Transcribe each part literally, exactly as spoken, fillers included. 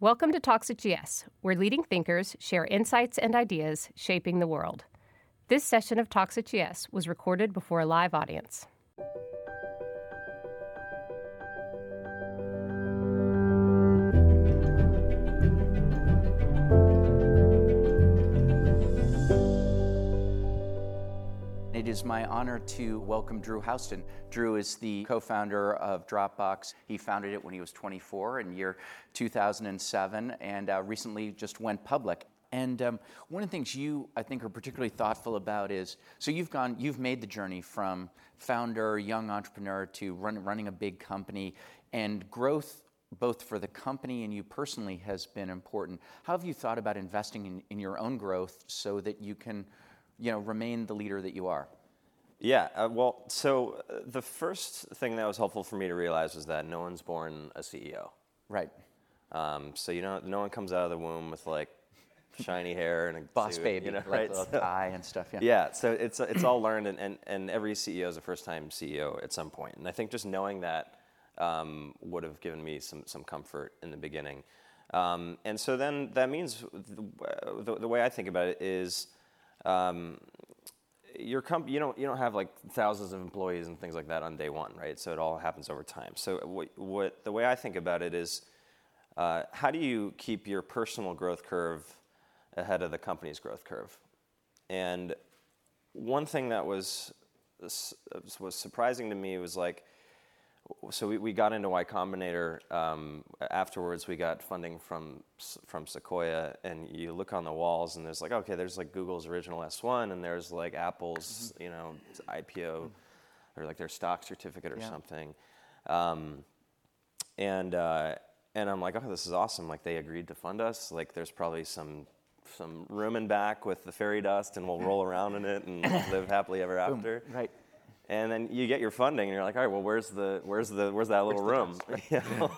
Welcome to Talks at G S, where leading thinkers share insights and ideas shaping the world. This session of Talks at G S was recorded before a live audience. It is my honor to welcome Drew Houston. Drew is the co-founder of Dropbox. He founded it when he was twenty-four in year two thousand seven and uh, recently just went public. And um, one of the things you, I think, are particularly thoughtful about is, so you've gone, you've made the journey from founder, young entrepreneur to run, running a big company, and growth both for the company and you personally has been important. How have you thought about investing in, in your own growth so that you can, you know, remain the leader that you are? Yeah, uh, well, so uh, the first thing that was helpful for me to realize was that no one's born a C E O. Right. Um, so you know, no one comes out of the womb with like shiny hair and a boss suit, baby, you know, right? Like so, tie and stuff. Yeah. Yeah. So it's it's all learned, and, and, and every C E O is a first-time C E O at some point. And I think just knowing that um, would have given me some some comfort in the beginning. Um, and so then that means the, the, the way I think about it is. Um, Your comp- you don't you don't have like thousands of employees and things like that on day one, right? So it all happens over time. So what, what the way I think about it is, uh, how do you keep your personal growth curve ahead of the company's growth curve? And one thing that was was surprising to me was like, so we, we got into Y Combinator. Um, afterwards, we got funding from from Sequoia, and you look on the walls, and there's like, okay, there's like Google's original S one, and there's like Apple's, you know, I P O, or like their stock certificate or yeah. something, um, and uh, and I'm like, oh, this is awesome. Like they agreed to fund us. Like there's probably some some room in back with the fairy dust, and we'll roll around in it and live happily ever after. Boom. Right. And then you get your funding, and you're like, all right, well, where's the, where's the, where's that little where's room? You know?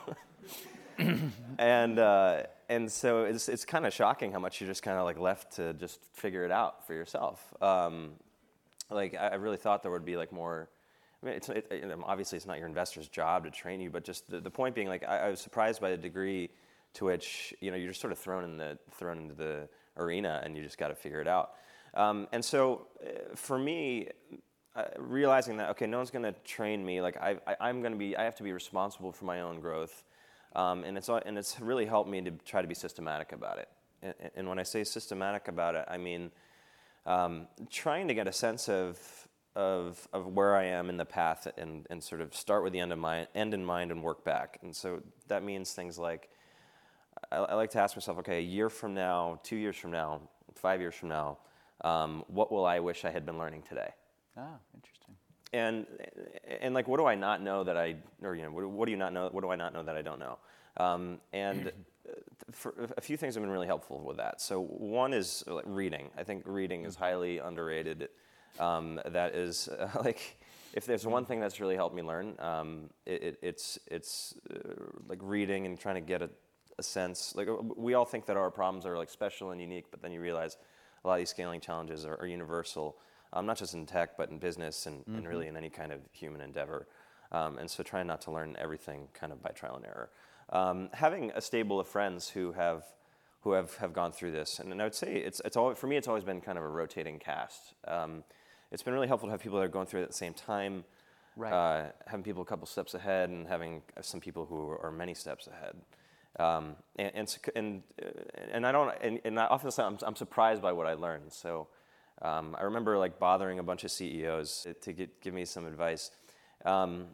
and uh, and so it's it's kind of shocking how much you're just kind of like left to just figure it out for yourself. Um, like I, I really thought there would be like more. I mean, it's it, it, obviously it's not your investor's job to train you, but just the, the point being, like I, I was surprised by the degree to which you know you're just sort of thrown in the thrown into the arena, and you just got to figure it out. Um, and so uh, for me. Uh, realizing that, okay, no one's going to train me. Like I, I, I'm going to be, I have to be responsible for my own growth, um, and it's and it's really helped me to try to be systematic about it. And, and when I say systematic about it, I mean um, trying to get a sense of of of where I am in the path, and, and sort of start with the end of my end in mind and work back. And so that means things like I, I like to ask myself, okay, a year from now, two years from now, five years from now, um, what will I wish I had been learning today? Ah, interesting. And and like, what do I not know that I, or you know, what, what do you not know? What do I not know that I don't know? Um, and for a few things have been really helpful with that. So one is like reading. I think reading is highly underrated. Um, that is uh, like, if there's one thing that's really helped me learn, um, it, it, it's it's uh, like reading and trying to get a, a sense. Like we all think that our problems are like special and unique, but then you realize a lot of these scaling challenges are, are universal. Um, not just in tech, but in business and, mm-hmm. and really in any kind of human endeavor. Um, and so trying not to learn everything kind of by trial and error. Um, having a stable of friends who have who have, have gone through this. And, and I would say, it's it's all, for me, it's always been kind of a rotating cast. Um, it's been really helpful to have people that are going through it at the same time, right. uh, having people a couple steps ahead and having some people who are many steps ahead. Um, and, and and and I don't, and, and I often I'm, I'm surprised by what I learn. So. Um, I remember like bothering a bunch of C E Os to get, give me some advice, um,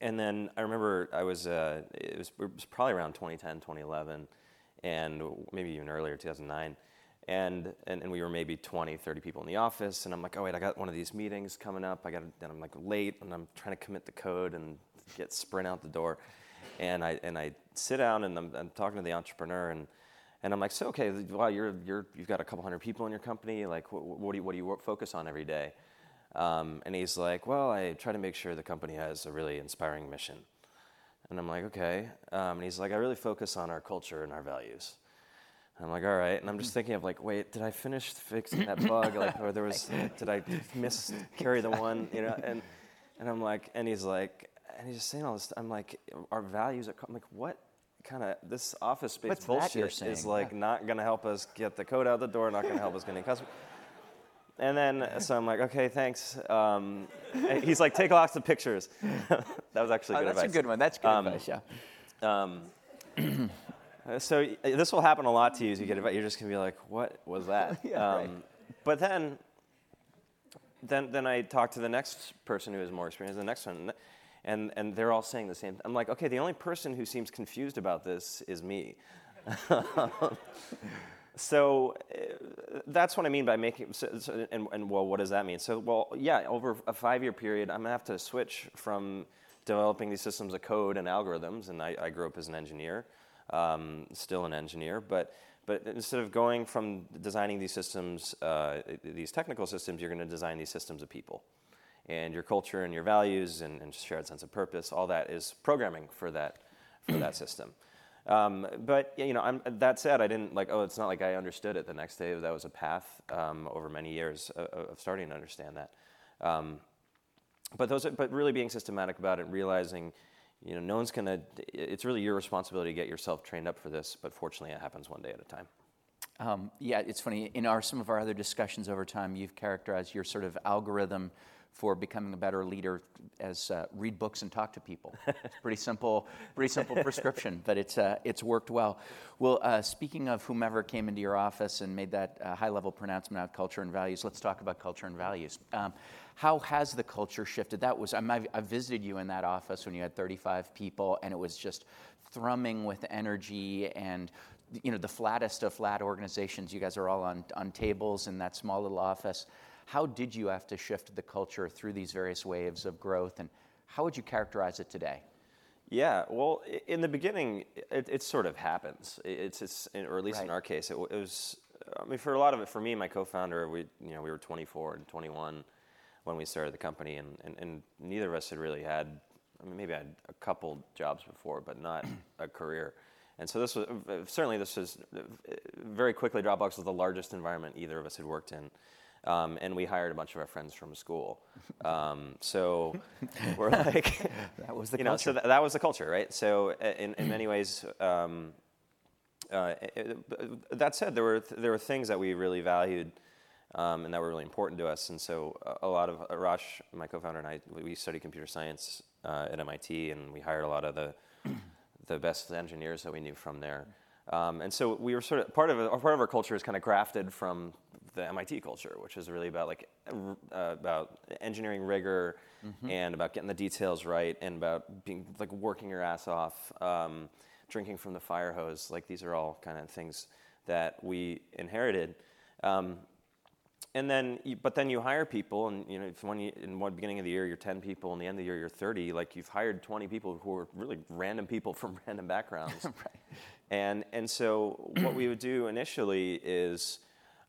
and then I remember I was, uh, it was it was probably around twenty ten, twenty eleven, and maybe even earlier, two thousand nine, and, and and we were maybe twenty, thirty people in the office, and I'm like, oh wait, I got one of these meetings coming up, I got, and I'm like late, and I'm trying to commit the code and get sprint out the door, and I and I sit down and I'm, I'm talking to the entrepreneur and. And I'm like, so okay, wow, you're you're you've got a couple hundred people in your company. Like, what, what do you what do you focus on every day? Um, and he's like, well, I try to make sure the company has a really inspiring mission. And I'm like, okay. Um, and he's like, I really focus on our culture and our values. And I'm like, all right. And I'm just thinking of like, wait, did I finish fixing that bug? Like, or there was, did I miscarry the one? You know? And and I'm like, and he's like, and he's just saying all this. I'm like, our values are. I'm like, what? kind of this office space What's bullshit is like yeah. not going to help us get the code out the door, not going to help us get any customers. And then, so I'm like, okay, thanks. Um, he's like, take lots of pictures. That was actually oh, good that's advice. That's a good one. That's good um, advice, yeah. Um, so this will happen a lot to you as you get advice. You're just going to be like, what was that? yeah, um, right. But then, then then I talk to the next person who has more experience, the next one, and, and they're all saying the same. I'm like, okay, the only person who seems confused about this is me. So uh, that's what I mean by making, so, so, and, and well, what does that mean? So, well, yeah, over a five-year period, I'm gonna have to switch from developing these systems of code and algorithms, and I, I grew up as an engineer, um, still an engineer, but but instead of going from designing these systems, uh, these technical systems, you're gonna design these systems of people. And your culture and your values and, and shared sense of purpose, all that is programming for that for that system. Um, but you know, I'm, that said, I didn't like. Oh, it's not like I understood it the next day. That was a path um, over many years of, of starting to understand that. Um, but those, but really being systematic about it, and realizing, you know, no one's gonna. It's really your responsibility to get yourself trained up for this. But fortunately, it happens one day at a time. Um, yeah, it's funny. In our some of our other discussions over time, you've characterized your sort of algorithm for becoming a better leader as uh, read books and talk to people. It's pretty simple, pretty simple prescription, but it's uh, it's worked well. Well, uh, speaking of whomever came into your office and made that uh, high-level pronouncement on culture and values, let's talk about culture and values. Um, how has the culture shifted? That was I'm, I visited you in that office when you had thirty-five people, and it was just thrumming with energy and. You know, the flattest of flat organizations. You guys are all on, on tables in that small little office. How did you have to shift the culture through these various waves of growth, and how would you characterize it today? Yeah, well, in the beginning, it, it sort of happens. It's, it's or at least right. in our case, it, it was. I mean, for a lot of it, for me, and my co-founder, we you know we were twenty-four and twenty-one when we started the company, and and, and neither of us had really had. I mean, maybe I had a couple jobs before, but not a career. And so this was, certainly this was, very quickly Dropbox was the largest environment either of us had worked in. Um, and we hired a bunch of our friends from school. Um, so we're like, that was the you culture. Know, so th- that was the culture, right? So in, in many ways, um, uh, it, it, that said, there were, th- there were things that we really valued um, and that were really important to us. And so a, a lot of, Arash, my co-founder and I, we studied computer science uh, at M I T, and we hired a lot of the, the best engineers that we knew from there, um, and so we were sort of part of a, part of our culture is kind of grafted from the M I T culture, which is really about like uh, about engineering rigor mm-hmm. and about getting the details right and about being like working your ass off, um, drinking from the fire hose. Like these are all kind of things that we inherited, um, and then you, but then you hire people, and you know if when you, in one beginning of the year you're ten people, in the end of the year you're thirty. Like you've hired twenty people who are really random people from random backgrounds, right. and and so what we would do initially is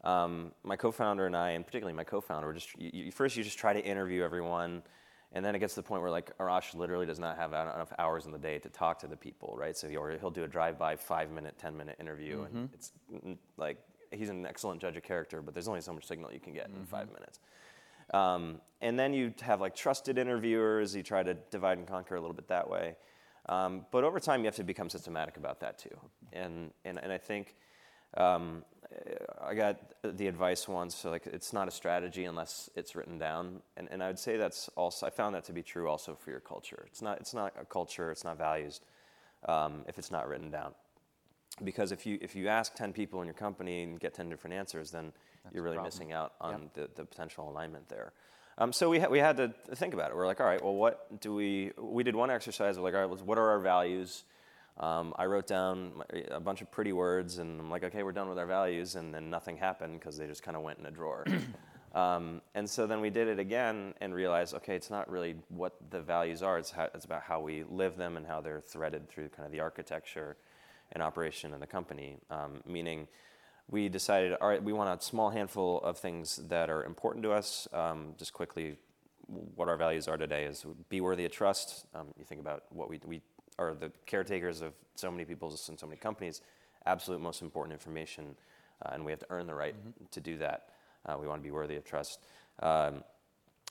um, my co-founder and I, and particularly my co-founder, were just you, you, first you just try to interview everyone, and then it gets to the point where like Arash literally does not have enough hours in the day to talk to the people, right? So he, or he'll do a drive-by five-minute, ten-minute interview, mm-hmm. and it's like. He's an excellent judge of character, but there's only so much signal you can get mm-hmm. in five minutes. Um, and then you have like trusted interviewers. You try to divide and conquer a little bit that way. Um, but over time, you have to become systematic about that too. And and and I think um, I got the advice once, so like it's not a strategy unless it's written down. And and I would say that's also I found that to be true also for your culture. It's not it's not a culture. It's not values um, if it's not written down. Because if you if you ask ten people in your company and get ten different answers, then That's you're really missing out on yep. the, the potential alignment there. Um, so we ha- we had to think about it. We're like, all right, well, what do we? We did one exercise. We're like, all right, what are our values? Um, I wrote down a bunch of pretty words, and I'm like, okay, we're done with our values, and then nothing happened because they just kind of went in a drawer. um, and so then we did it again and realized, okay, it's not really what the values are. It's how, it's about how we live them and how they're threaded through kind of the architecture. An operation in the company, um, meaning we decided, all right, we want a small handful of things that are important to us. Um, just quickly, what our values are today is be worthy of trust. Um, you think about what we we are the caretakers of so many people and so many companies, absolute most important information, uh, and we have to earn the right mm-hmm. to do that. Uh, we want to be worthy of trust. Um,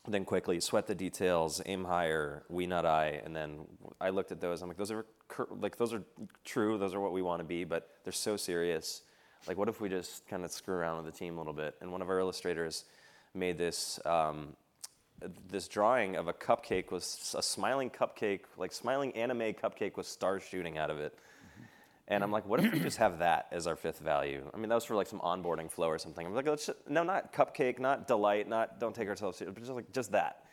then quickly sweat the details, aim higher, we not I, and then I looked at those. I'm like, those are like those are true. Those are what we want to be, but they're so serious. Like, what if we just kind of screw around with the team a little bit? And one of our illustrators made this um, this drawing of a cupcake with a smiling cupcake, like smiling anime cupcake with stars shooting out of it. And I'm like, what if we just have that as our fifth value? I mean, that was for like some onboarding flow or something. I'm like, let's just, no, not cupcake, not delight, not don't take ourselves seriously, but just like just that.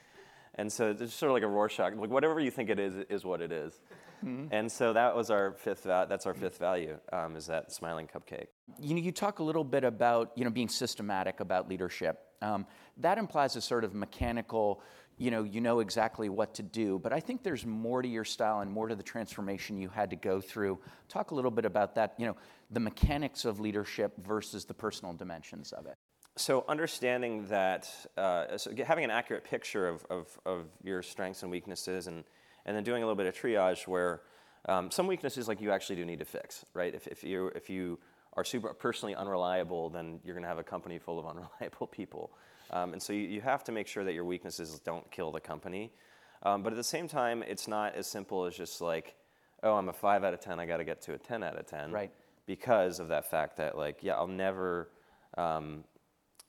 And so it's just sort of like a Rorschach, like whatever you think it is, is what it is. Mm-hmm. And so that was our fifth. Va- that's our fifth value, um, is that smiling cupcake. You know, you talk a little bit about you know being systematic about leadership. Um, that implies a sort of mechanical. You know, you know exactly what to do, but I think there's more to your style and more to the transformation you had to go through. Talk a little bit about that, you know, the mechanics of leadership versus the personal dimensions of it. So understanding that, uh, so having an accurate picture of, of, of your strengths and weaknesses, and, and then doing a little bit of triage where um, some weaknesses, like you actually do need to fix, right? If, if you if you are super personally unreliable, then you're going to have a company full of unreliable people. Um, and so you, you have to make sure that your weaknesses don't kill the company. Um, but at the same time, it's not as simple as just like, oh, I'm a five out of ten, I got to get to a ten out of ten. Right. Because of that fact that like, yeah, I'll never, um,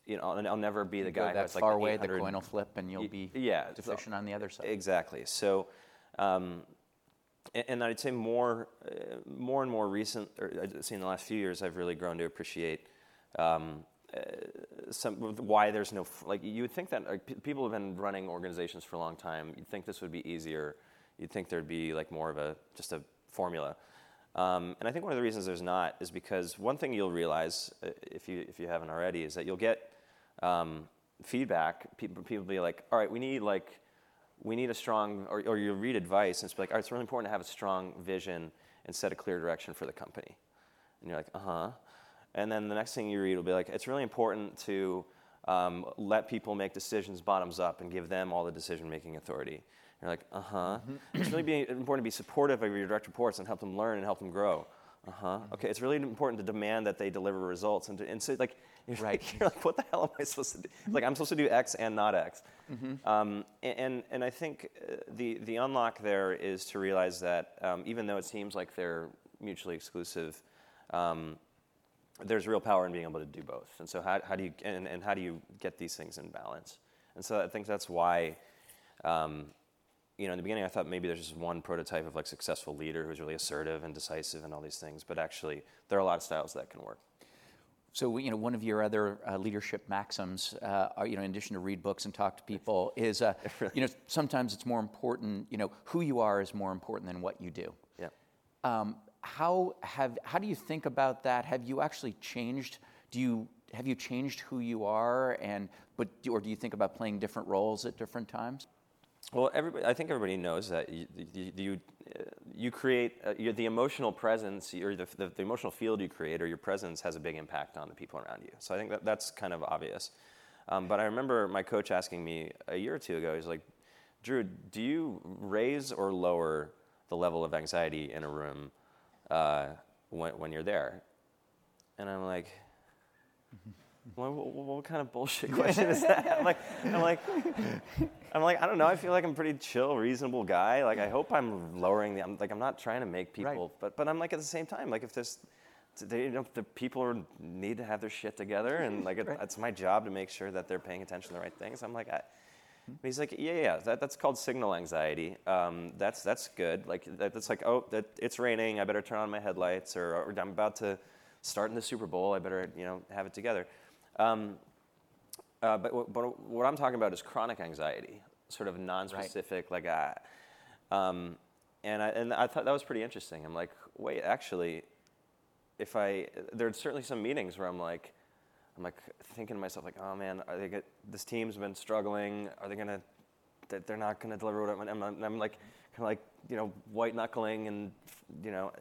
you know, I'll, I'll never be the guy that's like far away, the coin will flip and you'll be yeah, deficient on the other side. Exactly. So, um, and, and I'd say more, uh, more and more recent, or I'd say in the last few years, I've really grown to appreciate, um, Uh, some why there's no like you would think that like, p- people have been running organizations for a long time. You'd think this would be easier. You'd think there'd be like more of a just a formula. Um, and I think one of the reasons there's not is because one thing you'll realize uh, if you if you haven't already is that you'll get um, feedback. People people be like, all right, we need like we need a strong or or you'll read advice and it's like, all right, it's really important to have a strong vision and set a clear direction for the company. And you're like, uh huh. And then the next thing you read will be like, it's really important to um, let people make decisions bottoms up and give them all the decision-making authority. And you're like, uh-huh. Mm-hmm. It's really be, important to be supportive of your direct reports and help them learn and help them grow. Uh-huh. Mm-hmm. Okay, it's really important to demand that they deliver results. And, to, and so, like, you're, right. like, you're like, what the hell am I supposed to do? Like, I'm supposed to do X and not X. Mm-hmm. Um, and, and I think the, the unlock there is to realize that um, even though it seems like they're mutually exclusive, um, there's real power in being able to do both. And so how, how do you and, and how do you get these things in balance? And so I think that's why, um, you know, in the beginning I thought maybe there's just one prototype of like successful leader who's really assertive and decisive and all these things, but actually there are a lot of styles that can work. So, you know, one of your other uh, leadership maxims, uh, are, you know, in addition to read books and talk to people is, uh, you know, sometimes it's more important, you know, who you are is more important than what you do. Yeah. Um, How have how do you think about that? Have you actually changed? Do you have you changed who you are, and but do, or do you think about playing different roles at different times? Well, everybody, I think everybody knows that you you you, you create uh, you're the emotional presence or the, the the emotional field you create or your presence has a big impact on the people around you. So I think that that's kind of obvious. Um, but I remember my coach asking me a year or two ago. He's like, Drew, do you raise or lower the level of anxiety in a room? Uh, when, when you're there, and I'm like, what, what, what kind of bullshit question is that? I'm like, I'm like, I'm like, I don't know. I feel like I'm a pretty chill, reasonable guy. Like, I hope I'm lowering the. I'm like, I'm not trying to make people, right. but but I'm like at the same time, like if this, they, you know, the people need to have their shit together, and like it, right. It's my job to make sure that they're paying attention to the right things. I'm like, I, he's like, yeah, yeah, that, that's called signal anxiety. Um, that's that's good. Like that, that's like, oh, that it's raining. I better turn on my headlights, or, or I'm about to start in the Super Bowl. I better, you know, have it together. Um, uh, but w- but what I'm talking about is chronic anxiety, sort of non-specific, right. like ah. Um, and I and I thought that was pretty interesting. I'm like, wait, actually, if I there's certainly some meetings where I'm like. I'm like thinking to myself, like, oh man, are they get, this team's been struggling. Are they gonna? They're not gonna deliver what I'm. I'm, I'm like, kind of like, you know, white knuckling, and you know,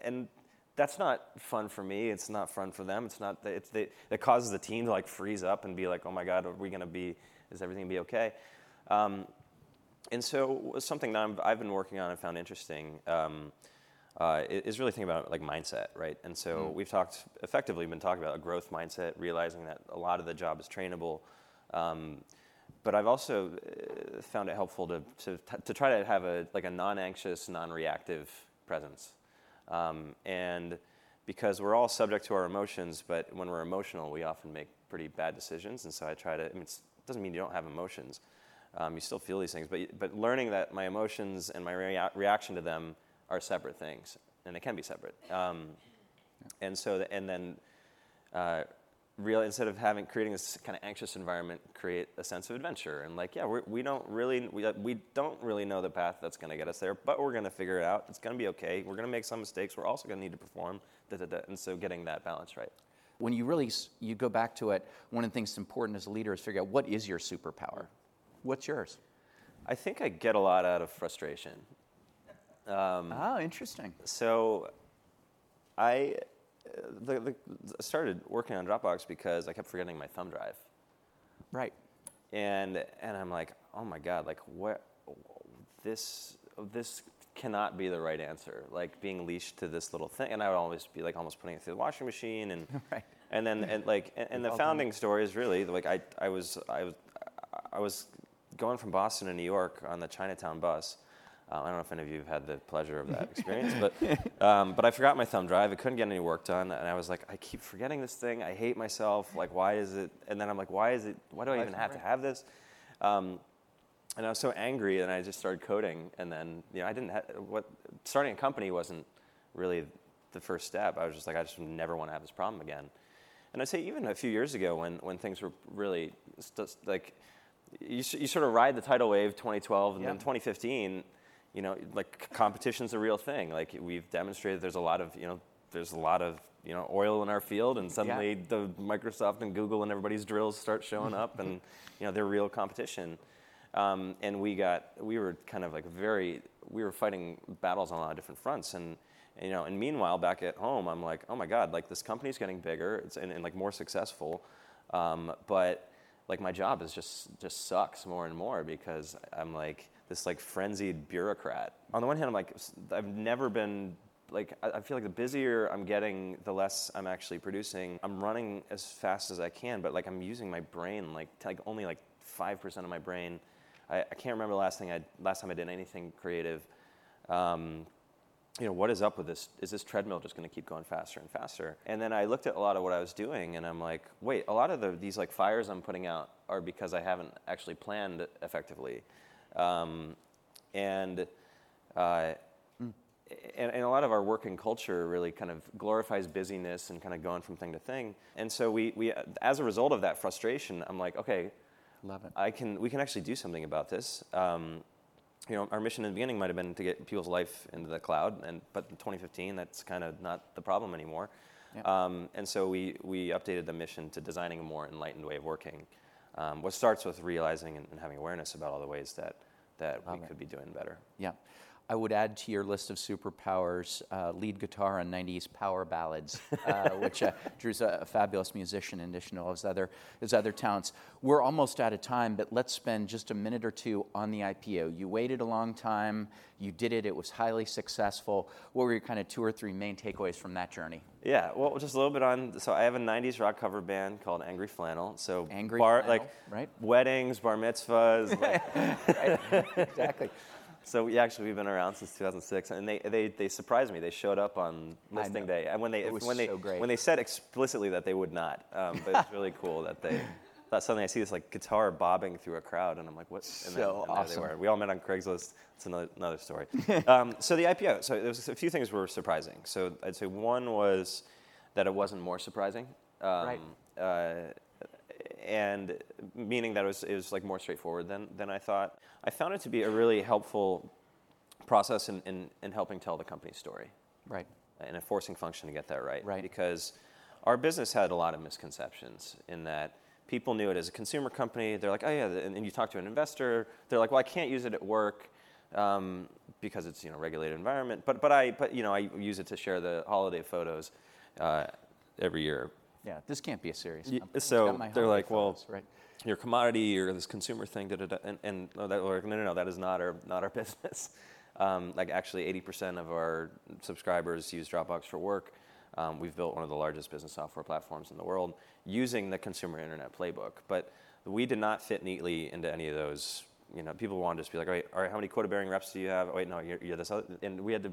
and that's not fun for me. It's not fun for them. It's not. It's they. It causes the team to like freeze up and be like, oh my God, are we gonna be? Is everything gonna be okay? Um, and so something that I'm, I've been working on and found interesting. Um, Uh, is really thinking about like mindset, right? And so mm. we've talked, effectively been talking about a growth mindset, realizing that a lot of the job is trainable. Um, but I've also found it helpful to to, to try to have a like a non-anxious, non-reactive presence, um, and because we're all subject to our emotions, but when we're emotional, we often make pretty bad decisions. And so I try to. I mean, it's, it doesn't mean you don't have emotions. Um, you still feel these things, but but learning that my emotions and my rea- reaction to them are separate things, and they can be separate. Um, yeah. And so the, and then. Uh, Real instead of having creating this kind of anxious environment, create a sense of adventure and like, yeah, we're, we don't really we, we don't really know the path that's going to get us there, but we're going to figure it out. It's going to be okay. We're going to make some mistakes. We're also going to need to perform. Da, da, da. And so getting that balance right. When you really you go back to it, one of the things that's important as a leader is figure out what is your superpower. What's yours? I think I get a lot out of frustration. Um, oh, interesting. So, I. The, the, I started working on Dropbox because I kept forgetting my thumb drive. Right. And and I'm like, oh my God, like what? This this cannot be the right answer. Like being leashed to this little thing, and I would always be like almost putting it through the washing machine, and right. and then and like and, and the founding story is really like I I was I was I was going from Boston to New York on the Chinatown bus. Um, I don't know if any of you have had the pleasure of that experience, but um, but I forgot my thumb drive. I couldn't get any work done, and I was like, I keep forgetting this thing. I hate myself. Like, why is it? And then I'm like, why is it? Why do I even have to have this? Um, and I was so angry, and I just started coding. And then you know, I didn't. Ha- what starting a company wasn't really the first step. I was just like, I just never want to have this problem again. And I'd say even a few years ago, when when things were really st- like, you you sort of ride the tidal wave twenty twelve and yeah. then twenty fifteen. You know, like competition's a real thing. Like we've demonstrated, there's a lot of you know, there's a lot of you know, oil in our field, and suddenly yeah. the Microsoft and Google and everybody's drills start showing up, and you know, they're real competition. Um, and we got, we were kind of like very, we were fighting battles on a lot of different fronts, and, and you know, and meanwhile back at home, I'm like, oh my God, like this company's getting bigger it's, and, and like more successful, um, but like my job is just just sucks more and more because I'm like. This like frenzied bureaucrat. On the one hand, I'm like, I've never been like, I feel like the busier I'm getting, the less I'm actually producing. I'm running as fast as I can, but like I'm using my brain, like t- like only like five percent of my brain. I, I can't remember the last thing I last time I did anything creative. Um, you know, what is up with this? Is this treadmill just going to keep going faster and faster? And then I looked at a lot of what I was doing, and I'm like, wait, a lot of the, these like fires I'm putting out are because I haven't actually planned effectively. Um, and, uh, mm. and and a lot of our working culture really kind of glorifies busyness and kind of going from thing to thing. And so we we as a result of that frustration, I'm like, okay, love it. I can we can actually do something about this. Um, you know, our mission in the beginning might have been to get people's life into the cloud, and but in twenty fifteen, that's kind of not the problem anymore. Yeah. Um, and so we we updated the mission to designing a more enlightened way of working. Um, what starts with realizing and, and having awareness about all the ways that, that we could be doing better. Yeah. I would add to your list of superpowers uh, lead guitar on nineties power ballads, uh, which uh, Drew's a, a fabulous musician in addition to all his other, his other talents. We're almost out of time, but let's spend just a minute or two on the I P O. You waited a long time. You did it. It was highly successful. What were your kind of two or three main takeaways from that journey? Yeah, well, just a little bit on, so I have a nineties rock cover band called Angry Flannel. So Angry bar, Flannel, like right? Weddings, bar mitzvahs. Like. Right. Exactly. So we actually we've been around since two thousand six, and they they, they surprised me. They showed up on listing day, and when they it was when so they great. when they said explicitly that they would not, um, but it's really cool that they. That suddenly I see this like guitar bobbing through a crowd, and I'm like, what? And so then, and awesome. There they were. We all met on Craigslist. It's another another story. um, so the I P O. So there was a few things were surprising. So I'd say one was that it wasn't more surprising, um, right? Uh, And meaning that it was, it was like more straightforward than, than I thought. I found it to be a really helpful process in, in, in helping tell the company's story. Right. And a forcing function to get that right. Right. Because our business had a lot of misconceptions in that people knew it as a consumer company. They're like, oh yeah, and, and you talk to an investor. They're like, well, I can't use it at work um, because it's, you know, regulated environment. But but I but you know I use it to share the holiday photos uh, every year. Yeah, this can't be a serious company. So they're like, photos, well, right. your commodity or this consumer thing, da, da, da, and, and oh, that, or, no, no, no, that is not our not our business. Um, like actually eighty percent of our subscribers use Dropbox for work. Um, we've built one of the largest business software platforms in the world using the consumer internet playbook. But We did not fit neatly into any of those. You know, people wanted to just be like, all right, all right, how many quota-bearing reps do you have? Oh, wait, no, you're, you're this other. And we had to,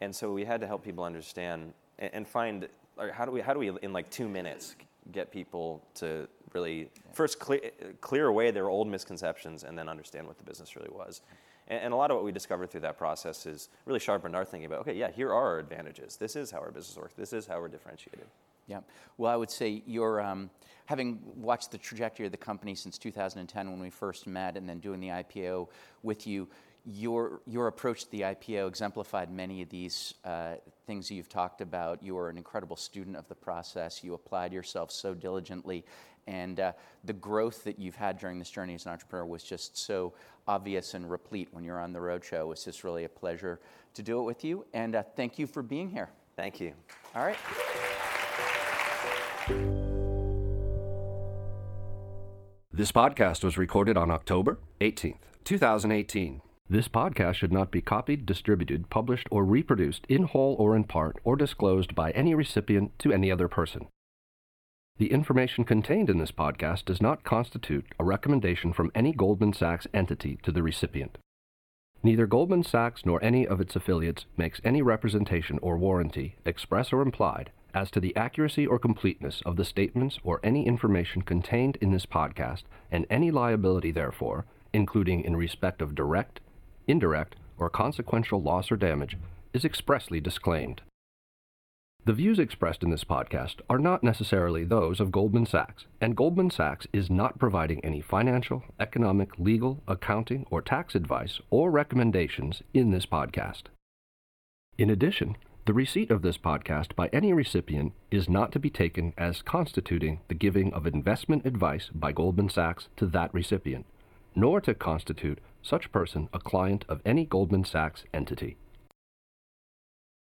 and so we had to help people understand and, and find, or how do we, how do we in like two minutes get people to really first clear clear away their old misconceptions and then understand what the business really was. And, and a lot of what we discovered through that process is really sharpened our thinking about, okay, yeah, here are our advantages. This is how our business works. This is how we're differentiated. Yeah. Well, I would say you're, um, having watched the trajectory of the company since two thousand ten when we first met and then doing the I P O with you, your your approach to the I P O exemplified many of these uh, things you've talked about. You were an incredible student of the process. You applied yourself so diligently. And uh, the growth that you've had during this journey as an entrepreneur was just so obvious and replete when you're on the roadshow. It's just really a pleasure to do it with you. And uh, thank you for being here. Thank you. All right. This podcast was recorded on October eighteenth, twenty eighteen. This podcast should not be copied, distributed, published, or reproduced in whole or in part, or disclosed by any recipient to any other person. The information contained in this podcast does not constitute a recommendation from any Goldman Sachs entity to the recipient. Neither Goldman Sachs nor any of its affiliates makes any representation or warranty, express or implied, as to the accuracy or completeness of the statements or any information contained in this podcast, and any liability therefore, including in respect of direct, indirect, or consequential loss or damage, is expressly disclaimed. The views expressed in this podcast are not necessarily those of Goldman Sachs, and Goldman Sachs is not providing any financial, economic, legal, accounting, or tax advice or recommendations in this podcast. In addition, the receipt of this podcast by any recipient is not to be taken as constituting the giving of investment advice by Goldman Sachs to that recipient, nor to constitute such person a client of any Goldman Sachs entity.